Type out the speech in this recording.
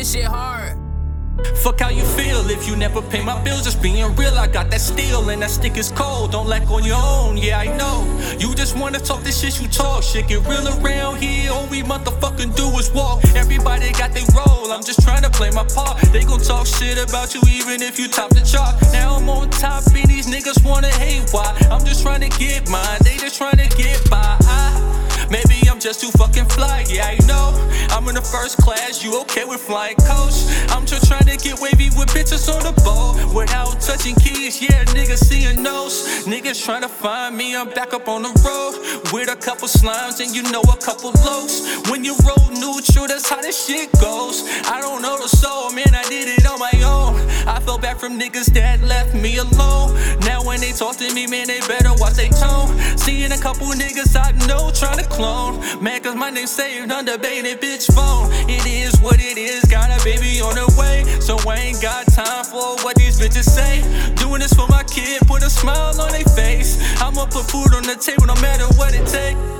this shit hard. Fuck how you feel if you never pay my bills. Just being real, I got that steel and that stick is cold. Don't lack on your own, yeah I know. You just wanna talk the shit you talk. Shit get real around here, all we motherfucking do is walk. Everybody got their role, I'm just trying to play my part. They gon' talk shit about you even if you top the chart. Now I'm on top and these niggas wanna hate why. I'm just trying to get mine, they just trying to get by. Maybe I'm just too fucking fly, yeah I know. I'm in the first class, you okay with flying coach? I'm just trying to get wavy with bitches on the boat. Without touching keys, yeah niggas seeing nose. Niggas trying to find me, I'm back up on the road. With a couple slimes and you know a couple lows. When you roll neutral, that's how this shit goes. I don't know the soul, man, I did it on my own. I fell back from niggas that left me alone. Now when they talk to me, man, they better watch they tone. Seeing a couple niggas I know trying to clone. Man, cause my name's saved on the baby bitch phone. It is what it is, got a baby on the way. So I ain't got time for what these bitches say. Doing this for my kid, put a smile on their face. I'ma put food on the table no matter what it takes.